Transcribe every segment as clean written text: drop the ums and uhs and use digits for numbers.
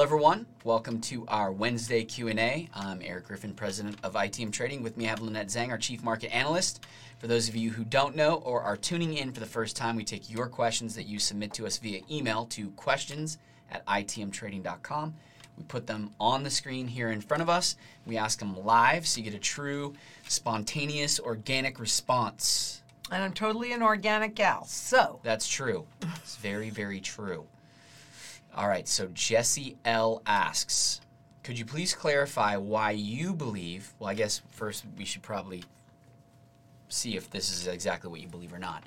Hello, everyone. Welcome to our Wednesday Q&A. I'm Eric Griffin, president of ITM Trading. With me, I have Lynette Zang, our chief market analyst. For those of you who don't know or are tuning in for the first time, we take your questions that you submit to us via email to questions@itmtrading.com. We put them on the screen here in front of us. We ask them live, so you get a true, spontaneous, organic response. And I'm totally an organic gal, so. That's true. It's very, very true. All right, so Jesse L. asks, could you please clarify why you believe, well, I guess first we should probably see if this is exactly what you believe or not.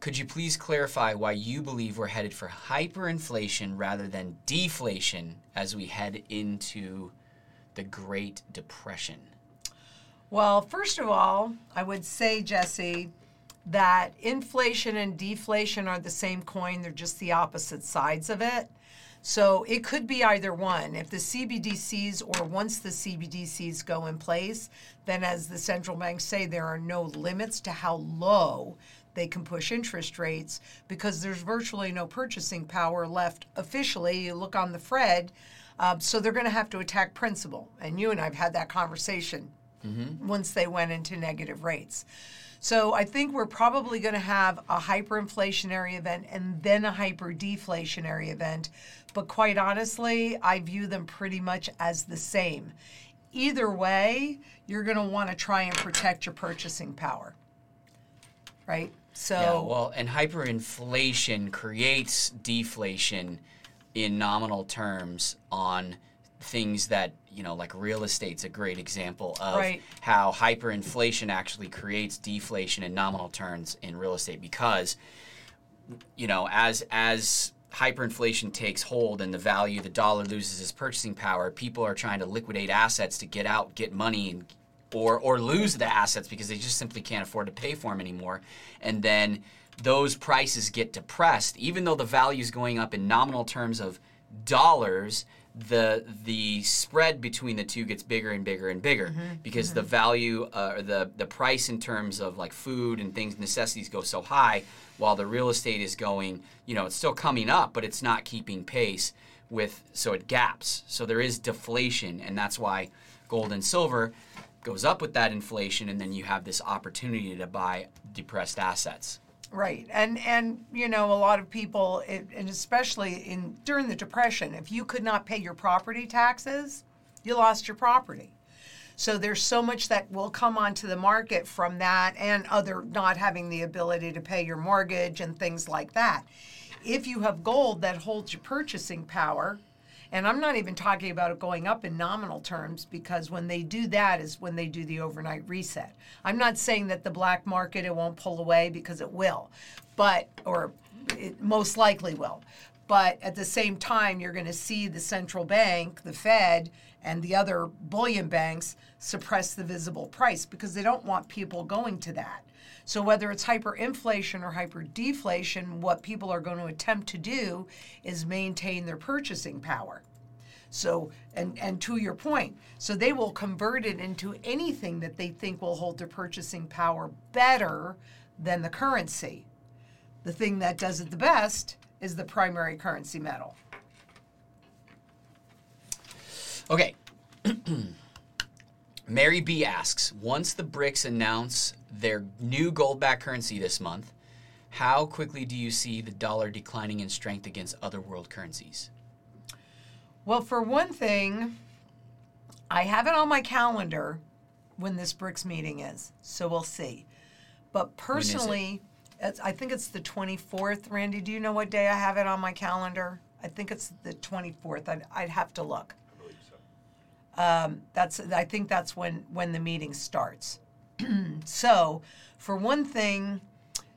Could you please clarify why you believe we're headed for hyperinflation rather than deflation as we head into the Great Depression? Well, first of all, I would say, Jesse, that inflation and deflation are the same coin. They're just the opposite sides of it. So it could be either one. If the CBDCs, or once the CBDCs go in place, then as the central banks say, there are no limits to how low they can push interest rates because there's virtually no purchasing power left officially. You look on the Fed, so they're going to have to attack principal. And you and I have had that conversation once they went into negative rates. So I think we're probably going to have a hyperinflationary event and then a hyperdeflationary event. But quite honestly, I view them pretty much as the same. Either way, you're going to want to try and protect your purchasing power, right? So yeah, well, and hyperinflation creates deflation in nominal terms on things that, you know, like real estate's a great example of how hyperinflation actually creates deflation in nominal terms in real estate because, you know, as hyperinflation takes hold and the value, the dollar loses its purchasing power, people are trying to liquidate assets to get out, get money, and or lose the assets because they just simply can't afford to pay for them anymore. And then those prices get depressed. Even though the value is going up in nominal terms of dollars, the spread between the two gets bigger and bigger and bigger because the value or the price in terms of like food and things, necessities go so high while the real estate is going, you know, it's still coming up, but it's not keeping pace with, so it gaps. So there is deflation, and that's why gold and silver goes up with that inflation, and then you have this opportunity to buy depressed assets. Right. And you know, a lot of people, and especially during the Depression, if you could not pay your property taxes, you lost your property. So there's so much that will come onto the market from that and other not having the ability to pay your mortgage and things like that. If you have gold that holds your purchasing power, and I'm not even talking about it going up in nominal terms, because when they do that is when they do the overnight reset. I'm not saying that the black market, it won't pull away, because it will, or it most likely will. But at the same time, you're going to see the central bank, the Fed, and the other bullion banks suppress the visible price because they don't want people going to that. So whether it's hyperinflation or hyperdeflation, what people are going to attempt to do is maintain their purchasing power. So, and to your point, so they will convert it into anything that they think will hold their purchasing power better than the currency. The thing that does it the best is the primary currency metal. Okay. Mary B asks, once the BRICS announce their new gold-backed currency this month, how quickly do you see the dollar declining in strength against other world currencies? Well, for one thing, I have it on my calendar when this BRICS meeting is, so we'll see. But personally, I think it's the 24th. Randy, do you know what day I have it on my calendar? I think it's the 24th. I'd have to look. I think that's when the meeting starts. So, for one thing,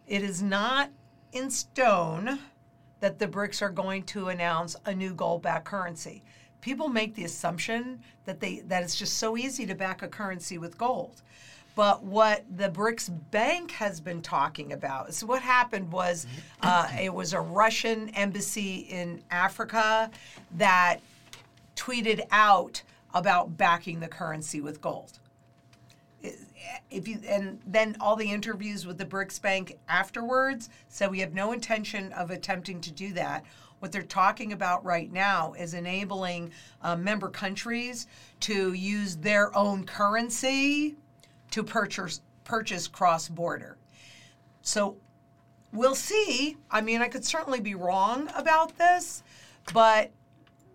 it is not in stone that the BRICS are going to announce a new gold-backed currency. People make the assumption that it's just so easy to back a currency with gold. But what the BRICS Bank has been talking about, so what happened was it was a Russian embassy in Africa that tweeted out about backing the currency with gold. if you, and then all the interviews with the BRICS Bank afterwards said we have no intention of attempting to do that. What they're talking about right now is enabling member countries to use their own currency to purchase cross-border. So we'll see. I mean, I could certainly be wrong about this, but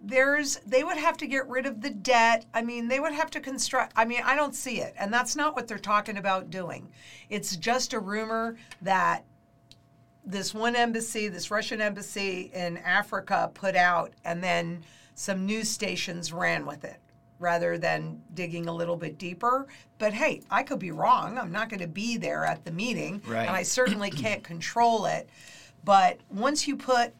they would have to get rid of the debt. I mean, they would have to construct, I mean, I don't see it. And that's not what they're talking about doing. It's just a rumor that this one embassy, this Russian embassy in Africa put out, and then some news stations ran with it rather than digging a little bit deeper. But hey, I could be wrong. I'm not going to be there at the meeting. Right. And I certainly can't control it. But once you put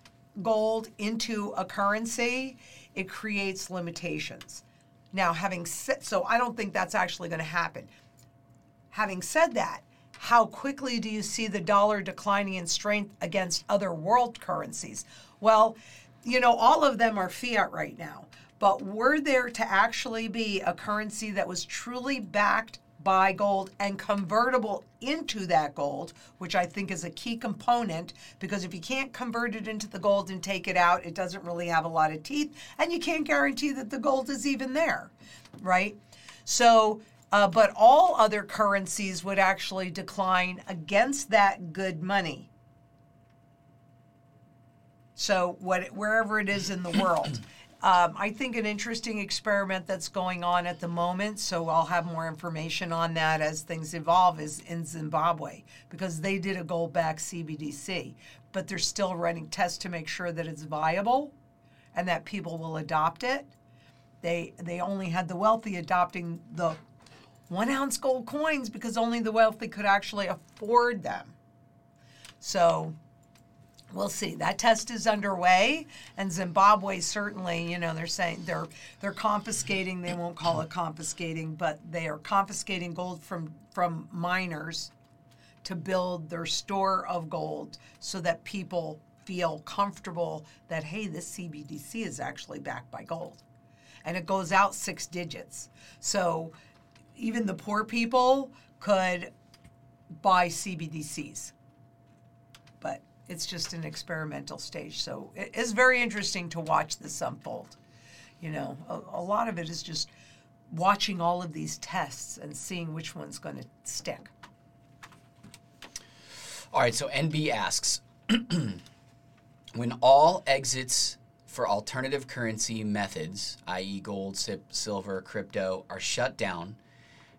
gold into a currency, it creates limitations. Now, having said, so I don't think that's actually going to happen. Having said that, how quickly do you see the dollar declining in strength against other world currencies? Well, you know, all of them are fiat right now. But were there to actually be a currency that was truly backed by gold and convertible into that gold, which I think is a key component, because if you can't convert it into the gold and take it out, it doesn't really have a lot of teeth, and you can't guarantee that the gold is even there, right? So, but all other currencies would actually decline against that good money. So wherever it is in the world. I think an interesting experiment that's going on at the moment, so I'll have more information on that as things evolve, is in Zimbabwe, because they did a gold-backed CBDC, but they're still running tests to make sure that it's viable and that people will adopt it. They only had the wealthy adopting the 1 ounce gold coins because only the wealthy could actually afford them. So we'll see. That test is underway, and Zimbabwe certainly, you know, they're saying they're confiscating. They won't call it confiscating, but they are confiscating gold from miners to build their store of gold so that people feel comfortable that, hey, this CBDC is actually backed by gold. And it goes out 6 digits. So even the poor people could buy CBDCs. It's just an experimental stage. So it is very interesting to watch this unfold. You know, a lot of it is just watching all of these tests and seeing which one's going to stick. All right, so NB asks, when all exits for alternative currency methods, i.e. gold, silver, crypto, are shut down,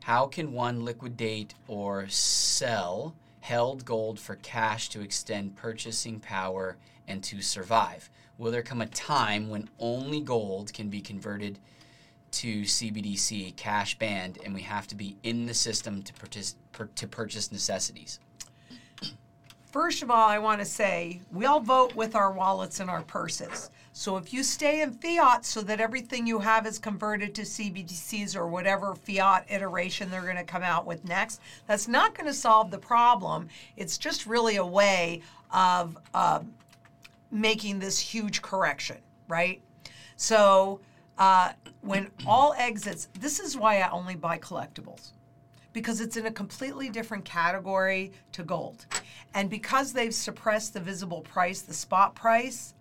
how can one liquidate or sell held gold for cash to extend purchasing power and to survive? Will there come a time when only gold can be converted to CBDC cash band and we have to be in the system to purchase necessities? First of all, I want to say we all vote with our wallets and our purses. So if you stay in fiat so that everything you have is converted to CBDCs or whatever fiat iteration they're going to come out with next, that's not going to solve the problem. It's just really a way of making this huge correction, right? So when all exits, this is why I only buy collectibles, because it's in a completely different category to gold. And because they've suppressed the visible price, the spot price,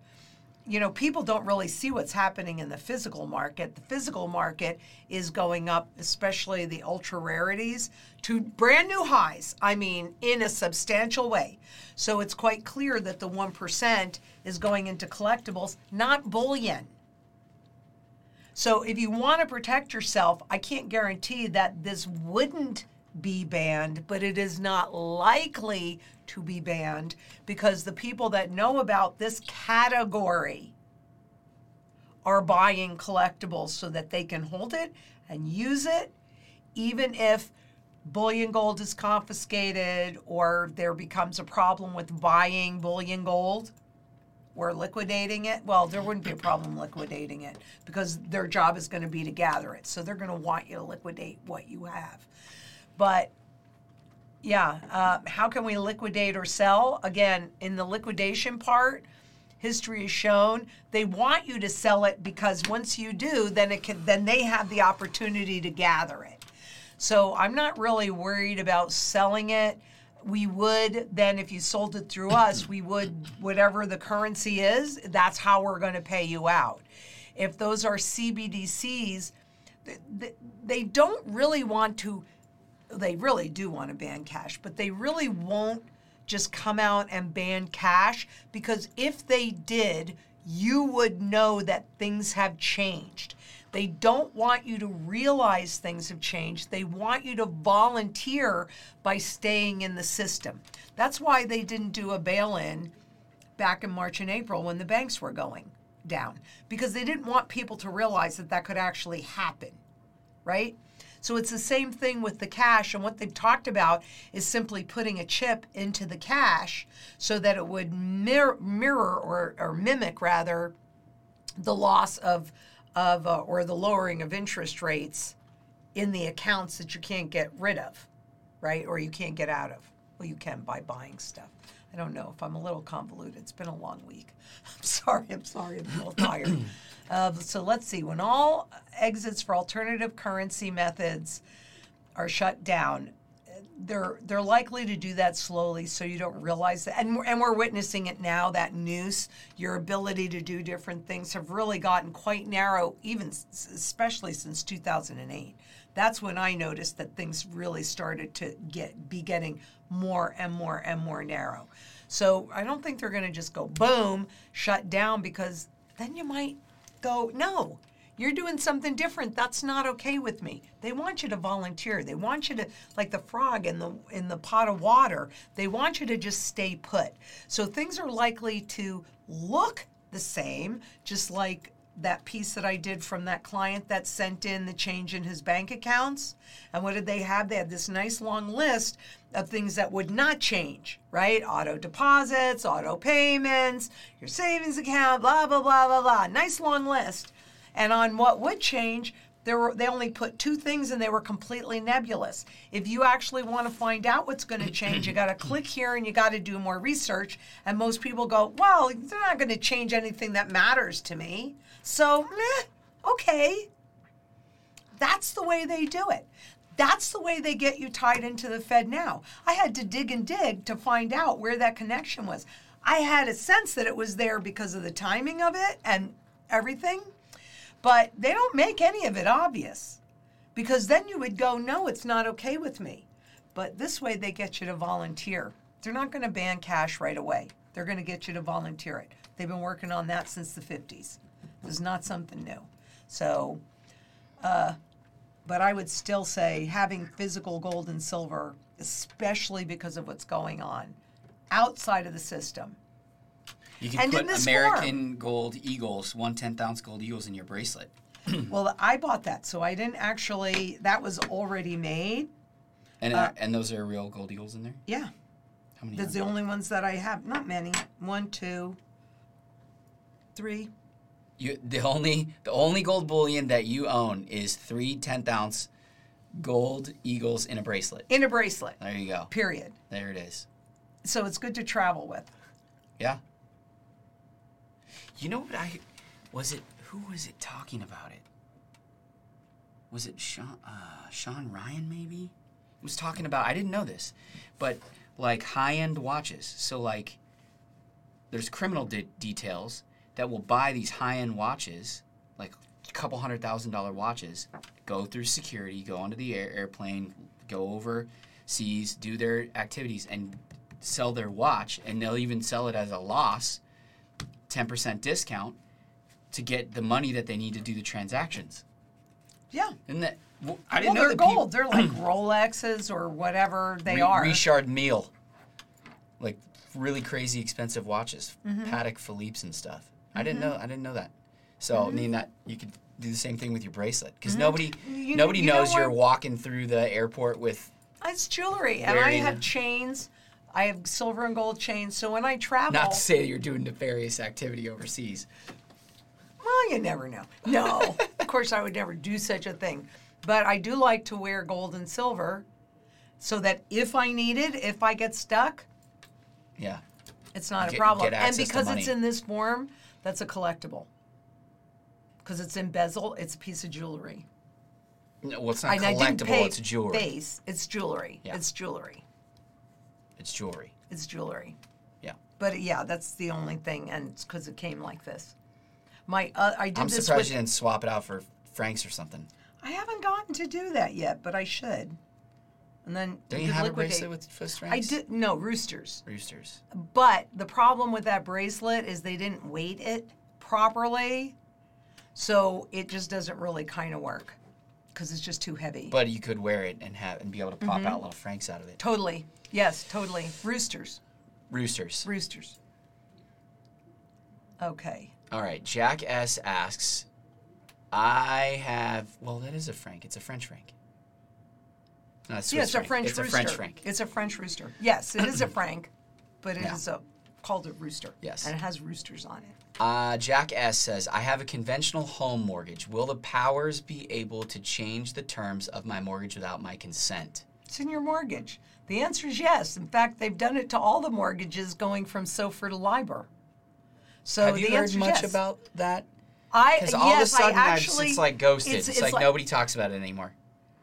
you know, people don't really see what's happening in the physical market. The physical market is going up, especially the ultra rarities, to brand new highs, I mean, in a substantial way. So it's quite clear that the 1% is going into collectibles, not bullion. So if you want to protect yourself, I can't guarantee that this wouldn't be banned, but it is not likely to be banned because the people that know about this category are buying collectibles so that they can hold it and use it, even if bullion gold is confiscated or there becomes a problem with buying bullion gold or liquidating it. Well, there wouldn't be a problem liquidating it because their job is going to be to gather it. So they're going to want you to liquidate what you have. But yeah, how can we liquidate or sell? Again, in the liquidation part, history has shown they want you to sell it because once you do, then they have the opportunity to gather it. So I'm not really worried about selling it. We would then, if you sold it through us, we would, whatever the currency is, that's how we're going to pay you out. If those are CBDCs, they don't really want to, they really do want to ban cash, but they really won't just come out and ban cash, because if they did, you would know that things have changed. They don't want you to realize things have changed. They want you to volunteer by staying in the system. That's why they didn't do a bail-in back in March and April when the banks were going down, because they didn't want people to realize that that could actually happen, right? So it's the same thing with the cash, and what they've talked about is simply putting a chip into the cash so that it would mirror or mimic, rather, the loss of or the lowering of interest rates in the accounts that you can't get rid of, right? Or you can't get out of. Well, you can by buying stuff. I don't know if I'm a little convoluted. It's been a long week. I'm sorry. I'm a little tired. So let's see. When all exits for alternative currency methods are shut down, they're likely to do that slowly, so you don't realize that. And we're witnessing it now. That noose, your ability to do different things, have really gotten quite narrow, even especially since 2008. That's when I noticed that things really started to be getting more and more and more narrow. So I don't think they're going to just go boom, shut down, because then you might go, no, you're doing something different. That's not okay with me. They want you to volunteer. They want you to, like the frog in the pot of water, they want you to just stay put. So things are likely to look the same, just like that piece that I did from that client that sent in the change in his bank accounts. And what did they have? They had this nice long list of things that would not change, right? Auto deposits, auto payments, your savings account, blah, blah, blah, blah, blah. Nice long list. And on what would change, they only put two things, and they were completely nebulous. If you actually want to find out what's going to change, you got to click here and you got to do more research. And most people go, well, they're not going to change anything that matters to me. So, okay. That's the way they do it. That's the way they get you tied into the Fed now. I had to dig and dig to find out where that connection was. I had a sense that it was there because of the timing of it and everything, but they don't make any of it obvious, because then you would go, no, it's not okay with me. But this way they get you to volunteer. They're not going to ban cash right away. They're going to get you to volunteer it. They've been working on that since the 50s. It's not something new. So, but I would still say having physical gold and silver, especially because of what's going on outside of the system. You can put American gold eagles, 1/10-ounce gold eagles in your bracelet. Well, I bought that, so I didn't actually, that was already made. And those are real gold eagles in there? Yeah. How many? That's the only ones that I have. Not many. 1, 2, 3. The only gold bullion that you own is 3 10th-ounce gold eagles in a bracelet. In a bracelet. There you go. Period. There it is. So it's good to travel with. Yeah. You know what who was it talking about it? Was it Sean Ryan maybe? He was talking about, I didn't know this, but like high-end watches. So like there's criminal details that will buy these high-end watches, like a couple $100,000 watches, go through security, go onto the airplane, go overseas, do their activities, and sell their watch, and they'll even sell it as a loss, 10% discount, to get the money that they need to do the transactions. Yeah. And that, I didn't know they're gold. They're like Rolexes or whatever they are. Richard Mille. Like really crazy expensive watches. Mm-hmm. Patek Philippe's and stuff. I didn't know that. So I mean that you could do the same thing with your bracelet, because nobody knows you're walking through the airport with. It's jewelry, and I have chains. I have silver and gold chains. So when I travel, not to say that you're doing nefarious activity overseas. Well, you never know. No, of course I would never do such a thing, but I do like to wear gold and silver, so that if I need it, if I get stuck, yeah, it's not a problem. And because it's in this form. That's a collectible. Because it's embezzled, it's a piece of jewelry. No, well, it's not collectible. It's jewelry. Base. It's jewelry. Yeah. It's jewelry. It's jewelry. It's jewelry. Yeah. But yeah, that's the only thing, and it's because it came like this. My I'm surprised you didn't swap it out for francs or something. I haven't gotten to do that yet, but I should. And then don't you have liquidate. A bracelet with fist francs? I did. No, roosters. Roosters. But the problem with that bracelet is they didn't weight it properly, so it just doesn't really kind of work because it's just too heavy. But you could wear it and have and be able to pop out little francs out of it. Totally. Yes. Totally. Roosters. Roosters. Roosters. Okay. All right. Jack S asks, I have. Well, that is a franc. It's a French franc. No, it's Swiss franc. It's a French franc. It's a French rooster. Yes, it is a franc, but it is called a rooster. Yes. And it has roosters on it. Jack S. says, I have a conventional home mortgage. Will the powers be able to change the terms of my mortgage without my consent? It's in your mortgage. The answer is yes. In fact, they've done it to all the mortgages going from SOFR to LIBOR. So have you heard much about that? Because all of a sudden, it's like ghosted. It's like nobody talks about it anymore.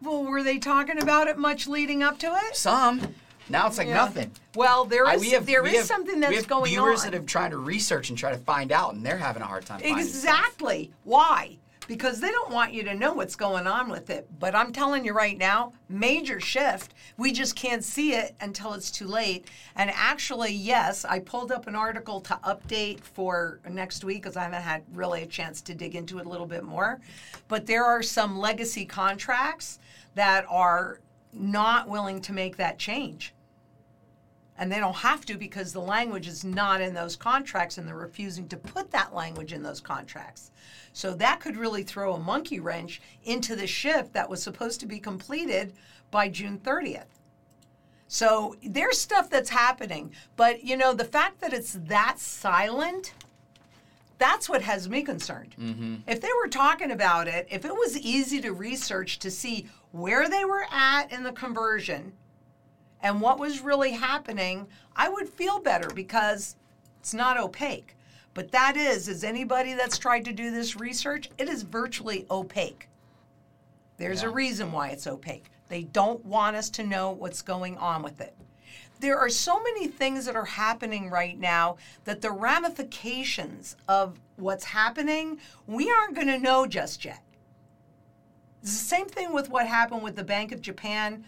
Well, were they talking about it much leading up to it? Some. Now it's like nothing. Well, there is something that's going on. We have viewers that have tried to research and try to find out, and they're having a hard time finding it. Exactly. Why? Because they don't want you to know what's going on with it. But I'm telling you right now, major shift. We just can't see it until it's too late. And actually, yes, I pulled up an article to update for next week because I haven't had really a chance to dig into it a little bit more. But there are some legacy contracts that are not willing to make that change. And they don't have to because the language is not in those contracts, and they're refusing to put that language in those contracts. So that could really throw a monkey wrench into the shift that was supposed to be completed by June 30th. So there's stuff that's happening. But, you know, the fact that it's that silent, that's what has me concerned. Mm-hmm. If they were talking about it, if it was easy to research to see where they were at in the conversion and what was really happening, I would feel better because it's not opaque. But that is anybody that's tried to do this research, it is virtually opaque. There's a reason why it's opaque. They don't want us to know what's going on with it. There are so many things that are happening right now that the ramifications of what's happening, we aren't going to know just yet. It's the same thing with what happened with the Bank of Japan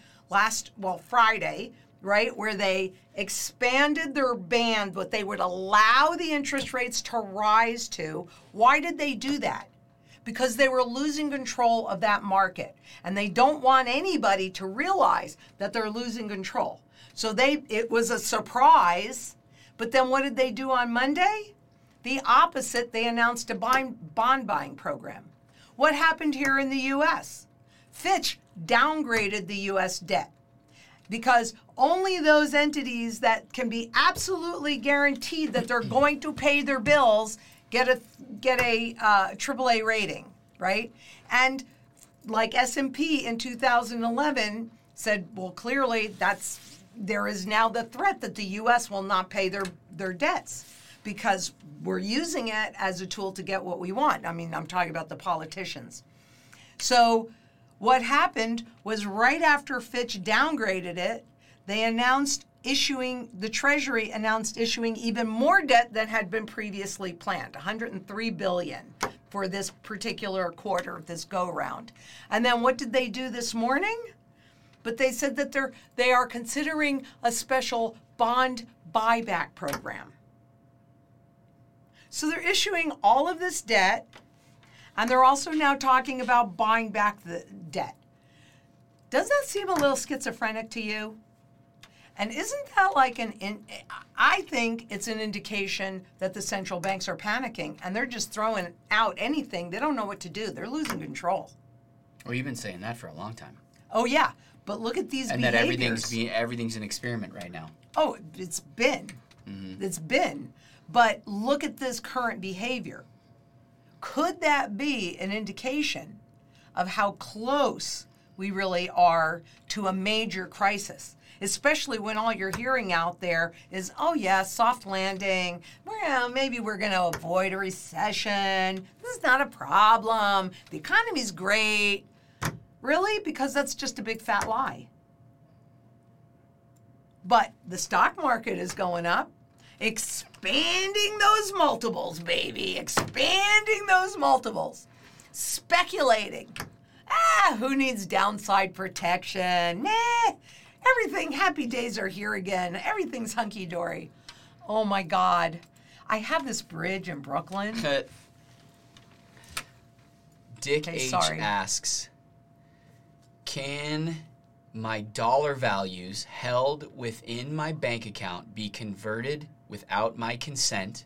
Friday, right, where they expanded their band, but they would allow the interest rates to rise to. Why did they do that? Because they were losing control of that market, and they don't want anybody to realize that they're losing control. So it was a surprise, but then what did they do on Monday? The opposite, they announced a bond buying program. What happened here in the U.S.? Fitch downgraded the U.S. debt because only those entities that can be absolutely guaranteed that they're going to pay their bills get a AAA rating, right? And like S&P in 2011 said, well, clearly there is now the threat that the U.S. will not pay their debts because we're using it as a tool to get what we want. I mean, I'm talking about the politicians. So what happened was right after Fitch downgraded it, they the Treasury announced issuing even more debt than had been previously planned, $103 billion for this particular quarter, this go-round. And then what did they do this morning? But they said that they are considering a special bond buyback program. So they're issuing all of this debt, and they're also now talking about buying back the debt. Does that seem a little schizophrenic to you? And isn't that like I think it's an indication that the central banks are panicking, and they're just throwing out anything. They don't know what to do. They're losing control. Well, you've been saying that for a long time. Oh, yeah. But look at these behaviors. And that everything's an experiment right now. Oh, it's been. Mm-hmm. It's been. But look at this current behavior. Could that be an indication of how close we really are to a major crisis, especially when all you're hearing out there is, oh, yeah, soft landing. Well, maybe we're going to avoid a recession. This is not a problem. The economy's great, Really? Because that's just a big fat lie. But the stock market is going up, expanding those multiples, baby, expanding those multiples, speculating. Who needs downside protection? Nah, everything, happy days are here again. Everything's hunky-dory. Oh my God. I have this bridge in Brooklyn. Dick H asks, can my dollar values held within my bank account be converted without my consent?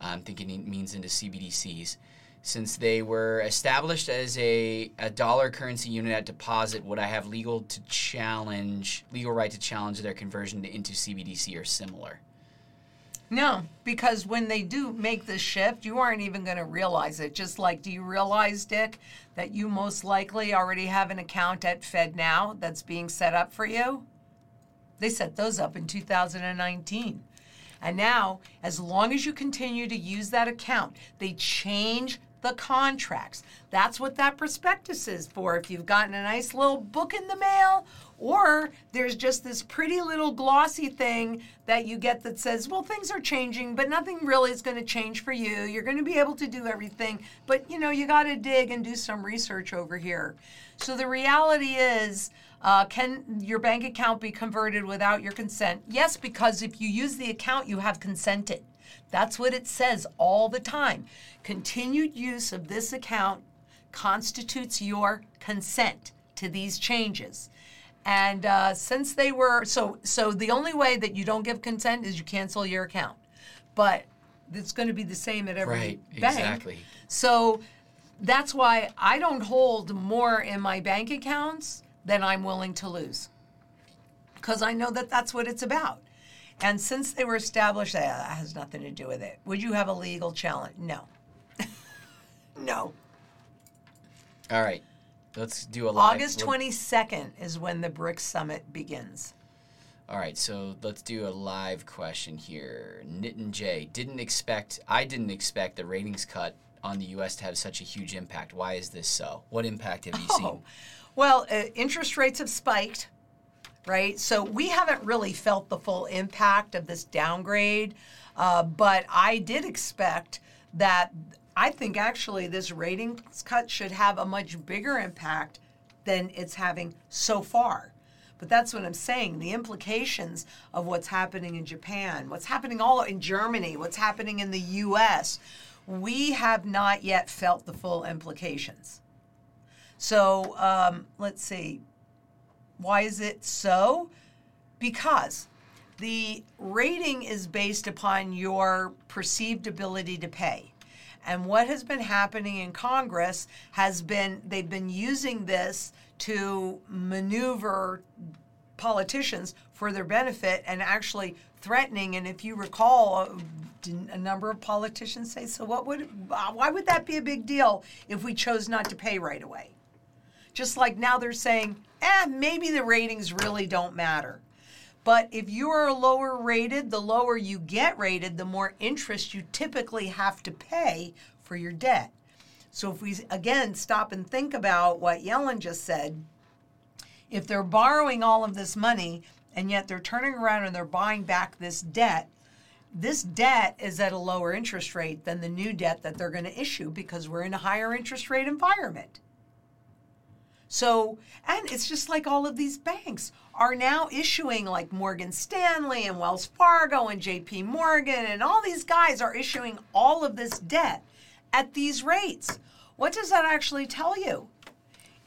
I'm thinking it means into CBDCs. Since they were established as a dollar currency unit at deposit, would I have legal right to challenge their conversion into CBDC or similar? No, because when they do make this shift, you aren't even going to realize it. Just like, do you realize, Dick, that you most likely already have an account at FedNow that's being set up for you? They set those up in 2019. And now, as long as you continue to use that account, they change the contracts. That's what that prospectus is for. If you've gotten a nice little book in the mail, or there's just this pretty little glossy thing that you get that says, well, things are changing, but nothing really is going to change for you. You're going to be able to do everything, but you know, you got to dig and do some research over here. So the reality is, can your bank account be converted without your consent? Yes, because if you use the account, you have consented. That's what it says all the time. Continued use of this account constitutes your consent to these changes. And since they were, so the only way that you don't give consent is you cancel your account. But it's going to be the same at every bank. Right, exactly. So that's why I don't hold more in my bank accounts than I'm willing to lose, because I know that that's what it's about. And since they were established, that has nothing to do with it. Would you have a legal challenge? No. No. All right. Let's do a live. August 22nd is when the BRICS Summit begins. All right. So let's do a live question here. Nitin J. I didn't expect the ratings cut on the U.S. to have such a huge impact. Why is this so? What impact have you seen? Well, interest rates have spiked. Right? So we haven't really felt the full impact of this downgrade, but I did expect that. I think actually this ratings cut should have a much bigger impact than it's having so far. But that's what I'm saying, the implications of what's happening in Japan, what's happening all in Germany, what's happening in the US, we have not yet felt the full implications. So let's see. Why is it so? Because the rating is based upon your perceived ability to pay. And what has been happening in Congress has been, they've been using this to maneuver politicians for their benefit and actually threatening. And if you recall, didn't a number of politicians say, so why would that be a big deal if we chose not to pay right away? Just like now they're saying, maybe the ratings really don't matter. But if you're lower rated, the lower you get rated, the more interest you typically have to pay for your debt. So if we, again, stop and think about what Yellen just said, if they're borrowing all of this money and yet they're turning around and they're buying back this debt is at a lower interest rate than the new debt that they're going to issue because we're in a higher interest rate environment. So, and it's just like all of these banks are now issuing, like Morgan Stanley and Wells Fargo and JP Morgan and all these guys are issuing all of this debt at these rates. What does that actually tell you?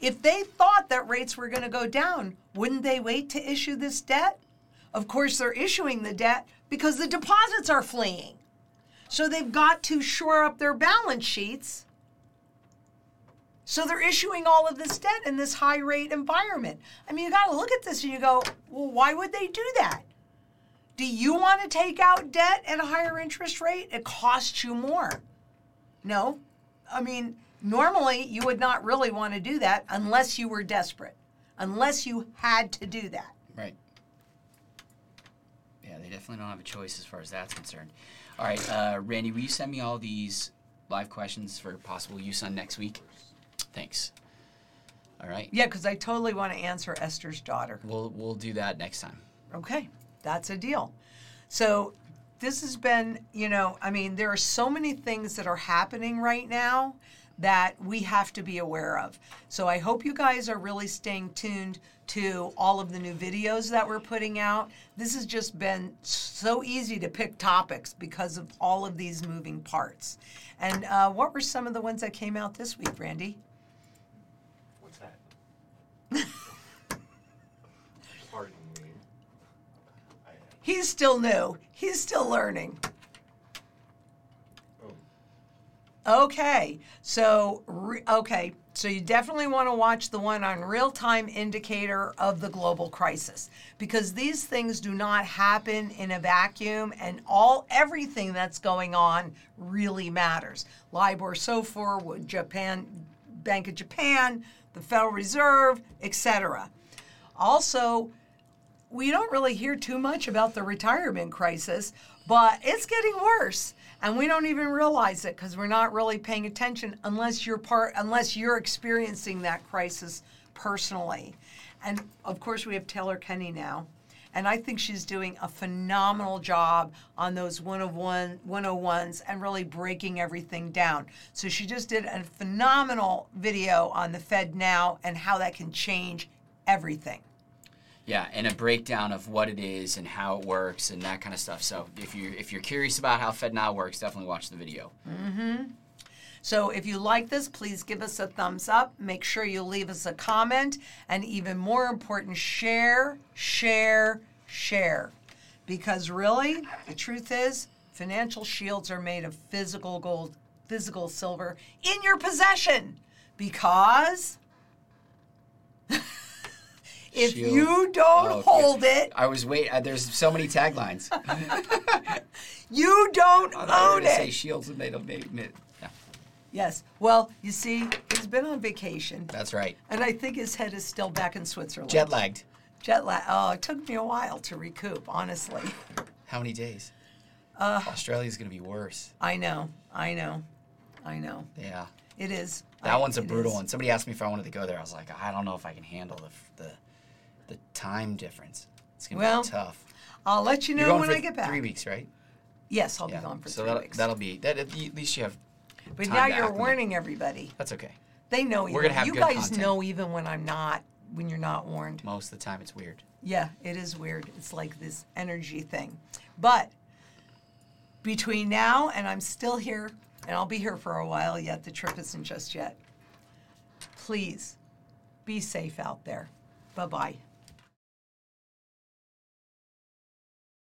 If they thought that rates were going to go down, wouldn't they wait to issue this debt? Of course, they're issuing the debt because the deposits are fleeing. So they've got to shore up their balance sheets. So they're issuing all of this debt in this high rate environment. I mean, you got to look at this and you go, well, why would they do that? Do you want to take out debt at a higher interest rate? It costs you more. No. I mean, normally you would not really want to do that unless you were desperate, unless you had to do that. Right. Yeah, they definitely don't have a choice as far as that's concerned. All right, Randy, will you send me all these live questions for possible use on next week? Thanks. All right. Yeah, because I totally want to answer Esther's daughter. We'll do that next time. Okay, that's a deal. So this has been, you know, I mean, there are so many things that are happening right now that we have to be aware of. So I hope you guys are really staying tuned to all of the new videos that we're putting out. This has just been so easy to pick topics because of all of these moving parts. And what were some of the ones that came out this week, Randy? What's that? Pardon me. He's still new. He's still learning. Okay, so you definitely want to watch the one on real-time indicator of the global crisis, because these things do not happen in a vacuum, and everything that's going on really matters. LIBOR, SOFR, Bank of Japan, the Federal Reserve, etc. Also, we don't really hear too much about the retirement crisis, but it's getting worse. And we don't even realize it because we're not really paying attention unless you're experiencing that crisis personally. And of course, we have Taylor Kenny now. And I think she's doing a phenomenal job on those 101s and really breaking everything down. So she just did a phenomenal video on the FedNow and how that can change everything. Yeah, and a breakdown of what it is and how it works and that kind of stuff. So if you're curious about how FedNow works, definitely watch the video. Mm-hmm. So if you like this, please give us a thumbs up. Make sure you leave us a comment. And even more important, share. Because really, the truth is, financial shields are made of physical gold, physical silver in your possession. Because... if Shield. You don't hold it. I was waiting. There's so many taglines. You don't own it. They say shields and they don't make it. No. Yes. Well, you see, he's been on vacation. That's right. And I think his head is still back in Switzerland. Jet lagged. Oh, it took me a while to recoup, honestly. How many days? Australia's going to be worse. I know. Yeah. It is. That one's a brutal one. Somebody asked me if I wanted to go there. I was like, I don't know if I can handle the time difference. It's going to be tough. I'll let you know when I get back. 3 weeks, right? Yes, I'll be gone for 3 weeks. That'll be at least you have time. But now you're warning everybody. That's okay. They know even. We're going to have good content. You guys know even when you're not warned. Most of the time it's weird. Yeah, it is weird. It's like this energy thing. But between now and I'm still here, and I'll be here for a while yet, the trip isn't just yet. Please be safe out there. Bye-bye.